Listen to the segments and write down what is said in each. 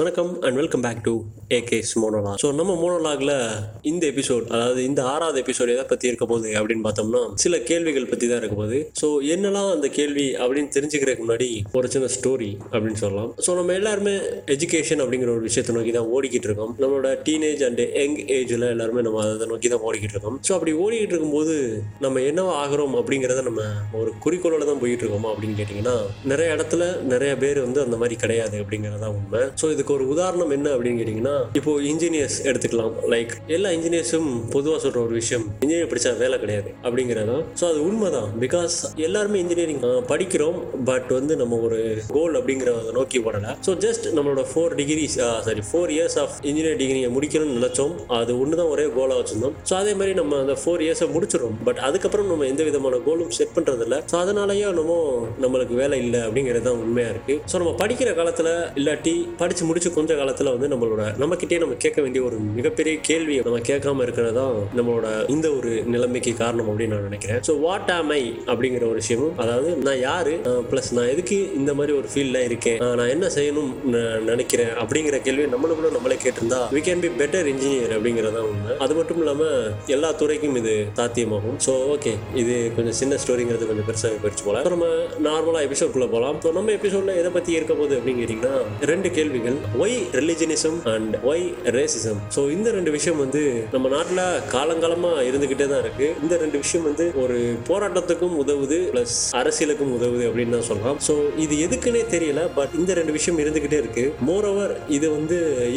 வணக்கம் and welcome back to AK's monologue. So நம்ம மோனோலாகில் இந்த எபிசோட், அதாவது இந்த 6வது எபிசோட் எதை பற்றி இருக்க போகுது அப்படின்னு பார்த்தோம்னா, சில கேள்விகள் பற்றி தான் இருக்க போகுது. ஸோ என்னெல்லாம் அந்த கேள்வி அப்படின்னு தெரிஞ்சுக்கிறதுக்கு முன்னாடி ஒரு சின்ன ஸ்டோரி அப்படின்னு சொல்லலாம். ஸோ நம்ம எல்லாருமே எஜுகேஷன் அப்படிங்கிற ஒரு விஷயத்தை நோக்கி தான் ஓடிக்கிட்டு இருக்கோம். நம்மளோட டீனேஜ் அண்ட் யங் ஏஜில் எல்லாருமே நம்ம அதை நோக்கி தான் ஓடிக்கிட்டு இருக்கோம். ஸோ அப்படி ஓடிக்கிட்டு இருக்கும்போது நம்ம என்னவா ஆகிறோம் அப்படிங்கிறத நம்ம ஒரு குறிக்கோளோட தான் போயிட்டு இருக்கோமா அப்படின்னு கேட்டிங்கன்னா, நிறைய இடத்துல நிறைய பேர் அந்த மாதிரி கிடையாது அப்படிங்கிறதா உண்மை. ஸோ இது ஒரு உதாரணம் என்ன அப்படின்னு கேட்டீங்கன்னா, இப்போ இன்ஜினியர்ஸ் எடுத்துக்கலாம். லைக் எல்லா இன்ஜினியர்ஸும் பொதுவாக சொல்ற ஒரு விஷயம், இன்ஜினியர் படிச்சா வேலை கிடையாது அப்படிங்கிறதான். ஸோ அது உண்மைதான். பிகாஸ் எல்லாருமே இன்ஜினியரிங் படிக்கிறோம், பட் நம்ம ஒரு கோல் அப்படிங்கிறத நோக்கி ஓடல. ஸோ ஜஸ்ட் நம்மளோட 4 இயர்ஸ் ஆஃப் இன்ஜினியர் டிகிரியை முடிக்கணும்னு நினைச்சோம். அது ஒண்ணுதான் ஒரே கோலா வச்சிருந்தோம். ஸோ அதே மாதிரி நம்ம அந்த 4 இயர்ஸை முடிச்சிடும், பட் அதுக்கப்புறம் நம்ம எந்த விதமான கோலும் செட் பண்றது இல்லை. ஸோ அதனாலயே நம்மளுக்கு வேலை இல்லை அப்படிங்கிறது தான் உண்மையா இருக்கு. ஸோ நம்ம படிக்கிற காலத்துல இல்லாட்டி படிச்சு முடிச்சு கொஞ்ச காலத்துல நம்மளோட நம்மகிட்டே நம்ம கேட்க வேண்டிய ஒரு மிகப்பெரிய கேள்வியை நம்ம கேட்காம இருக்கிறதா நம்மளோட இந்த ஒரு நிலைமைக்கு காரணம் அப்படின்னு நான் நினைக்கிறேன். ஸோ வாட் ஆம் ஐ அப்படிங்கிற ஒரு விஷயமும், அதாவது நான் யாரு பிளஸ் நான் எதுக்கு இந்த மாதிரி ஒரு ஃபீல்ட்ல இருக்கேன், நான் என்ன செய்யணும் நினைக்கிறேன் அப்படிங்கிற கேள்வி நம்மளே கேட்டிருந்தா we can be better engineer அப்படிங்கிறதா உண்மை. அது மட்டும் இல்லாம எல்லா துறைக்கும் இது சாத்தியமாகும். ஸோ ஓகே, இது கொஞ்சம் சின்ன ஸ்டோரிங்கிறது கொஞ்சம் பெருசாக போயிடுச்சு போல. நம்ம நார்மலா எபிசோட்குள்ள போகலாம். ஸோ நம்ம எபிசோட்ல எதை பத்தி இருக்க போகுது அப்படின்னு கேட்டீங்கன்னா, 2 கேள்விகள். Why religionism and why racism? So இந்த 2 விஷயம் நம்ம நாட்டில் காலங்காலமா இருந்துகிட்டே தான் இருக்கு. இந்த 2 விஷயம் ஒரு போராட்டத்துக்கும் உதவுது பிளஸ் அரசியலுக்கும் உதவுது அப்படின்னு தான் சொல்லலாம். ஸோ இது எதுக்குன்னே தெரியல, பட் இந்த 2 விஷயம் இருந்துகிட்டே இருக்கு. மோரோவர் இது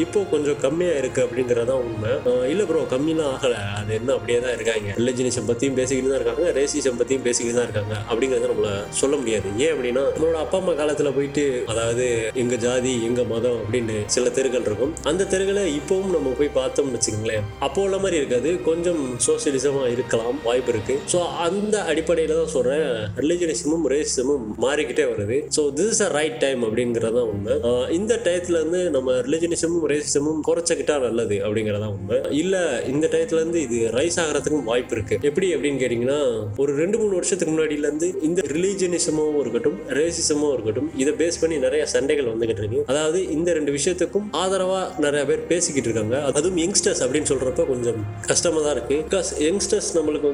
இப்போ கொஞ்சம் கம்மியா இருக்கு அப்படிங்கறதா உண்மை. இல்ல ப்ரோ, கம்மியெல்லாம் ஆகல, அது என்ன அப்படியே தான் இருக்காங்க. ரிலிஜினிசம் பத்தியும் பேசிக்கிட்டு தான் இருக்காங்க, ரேசிசம் பத்தியும் பேசிக்கிட்டு தான் இருக்காங்க அப்படிங்கறத நம்மள சொல்ல முடியாது. ஏன் அப்படின்னா, நம்மளோட அப்பா அம்மா காலத்துல போயிட்டு, அதாவது எங்க ஜாதி எங்க மதம் அப்படின்னு சில தெருக்கள் இருக்கும். அந்த தெருக்களை இப்பவும் நம்ம போய் பார்த்தோம்னு வச்சுக்கோங்களேன், அப்போ உள்ள மாதிரி இருக்காது, கொஞ்சம் சோசியலிசமா இருக்கலாம் வாய்ப்பு இருக்கு. ஸோ அந்த அடிப்படையில தான் சொல்றேன், ரிலிஜியனிசமும் ரேசிசமும் மாறிக்கிட்டே வருது. So this is a right time அப்படிங்கறதான் உண்மை. இந்த டயத்துல நம்ம ரிலிஜியனிசமும் ரேசிசமும் குறைச்சிக்கிட்டா நல்லது அப்படிங்கறதா உண்மை. இல்ல இந்த டயத்துல இது ரைஸ் ஆகிறதுக்கும் வாய்ப்பு இருக்கு. எப்படி அப்படின்னு கேட்டீங்கன்னா, ஒரு 2-3 வருஷத்துக்கு முன்னாடியில இந்த ரிலிஜியனிசமும் இருக்கட்டும் ரேசிசமும் இருக்கட்டும் இதை பேஸ் பண்ணி நிறைய சண்டைகள் வந்துகிட்டு இருக்கு. அதாவது இந்த 2 விஷயத்துக்கும் ஆதரவா நிறைய பேர் பேசிக்கிட்டு இருக்காங்க. அதுவும் யங்ஸ்டர்ஸ் அப்படின்னு சொல்றப்ப கொஞ்சம் கஷ்டமா தான் இருக்கு. பிகாஸ் யங்ஸ்டர்ஸ் நம்மளுக்கு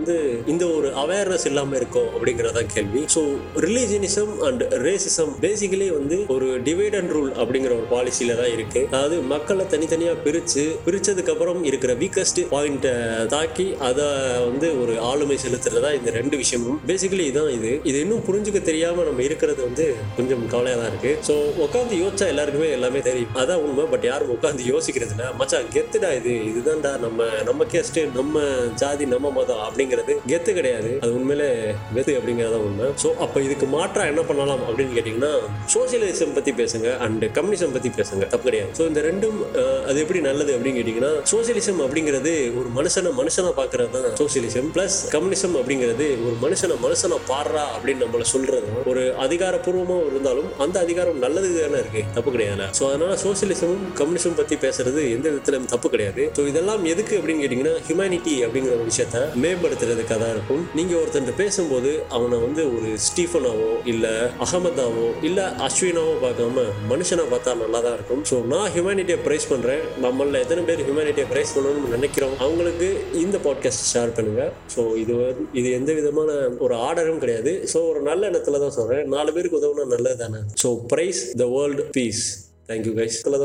இந்த ஒரு அவேர்னஸ் இல்லாம இருக்கும் அப்படிங்கறதா கேள்வி. So religionism and racism basically ஒரு டிவைட் அண்ட் ரூல் அப்படிங்கிற ஒரு பாலிசியில தான் இருக்கு. அதாவது மக்களை தனித்தனியா பிரிச்சதுக்கு அப்புறம் இருக்கிற வீக்கஸ்ட் பாயிண்ட தாக்கி அதை ஒரு ஆளுமை செலுத்துறதா இந்த 2 விஷயமும் பேசிக்கலி இதான். இது இன்னும் புரிஞ்சுக்க தெரியாம நம்ம இருக்கிறது கொஞ்சம் கவலையா தான் இருக்கு. ஸோ உட்காந்து யோசிச்சா எல்லாருக்குமே எல்லாமே தெரியும், அதான் உண்மை. பட் யாரும் உட்காந்து யோசிக்கிறதுல மச்சான் கெத்துடா, இதுதான்டா நம்ம கேஸ்ட், நம்ம ஜாதி, நம்ம மதம் அப்படிங்கிறது கெத்து கிடையாது, அது உண்மையிலே வெத்து அப்படிங்கிறதா உண்மை. ஸோ அப்ப இதுக்கு மாற்றா என்ன பண்ணலாம் அப்படின்னு கேட்டீங்கன்னா, சோசியலிசம் பத்தி பேசுங்க அண்ட் கம்யூனிசம் பத்தி பேசுங்க, தப்பு கிடையாது. ஸோ இந்த ரெண்டும் அது எப்படி நல்லது அப்படின்னு கேட்டீங்கன்னா, சோசியலிசம் அப்படிங்கிறது ஒரு மனுஷனா பாக்குறது தான் சோசியலிசம். பிளஸ் கம்யூனிசம் அப்படிங்கிறது ஒரு மனுஷனை பாடுறா அப்படின்னு நம்மள சொல்றது. ஒரு அதிகாரப்பூர்வமா இருந்தாலும் அந்த அதிகாரம் நல்லது தானே இருக்கு, தப்பு கிடையாது. ஸோ அதனால சோசியலிசமும் கம்யூனிசம் பத்தி பேசுறது எந்த விதத்திலும் தப்பு கிடையாது. ஸோ இதெல்லாம் எதுக்கு அப்படின்னு கேட்டீங்கன்னா, ஹியூமனிட்டி அப்படிங்கிற ஒரு விஷயத்த மேம்படுத்துறதுக்காக தான் இருக்கும். நீங்க ஒருத்தன் பேசும்போது அவனை ஒரு ஸ்டீஃபனாவோ இல்ல அகமதாவோ இல்ல அஸ்வினாவோ பார்க்காம மனுஷனா பார்த்தா நல்லா தான் இருக்கும். ஸோ நான் ஹியூமனிட்டியை பிரைஸ் பண்றேன். நம்மள எத்தனை பேர் ஹியூமனிட்டியை பிரைஸ் பண்ணணும்னு நினைக்கிறோம், அவங்களுக்கு இந்த பாட்காஸ்ட் ஷேர் பண்ணுங்க. ஸோ இது எந்த விதமான ஒரு ஆர்டரும் கிடையாது. ஸோ ஒரு நல்ல எண்ணத்துல தான் சொல்றேன், 4 பேருக்கு உதவுனா நல்லது தானே. So praise the world peace. Thank you guys.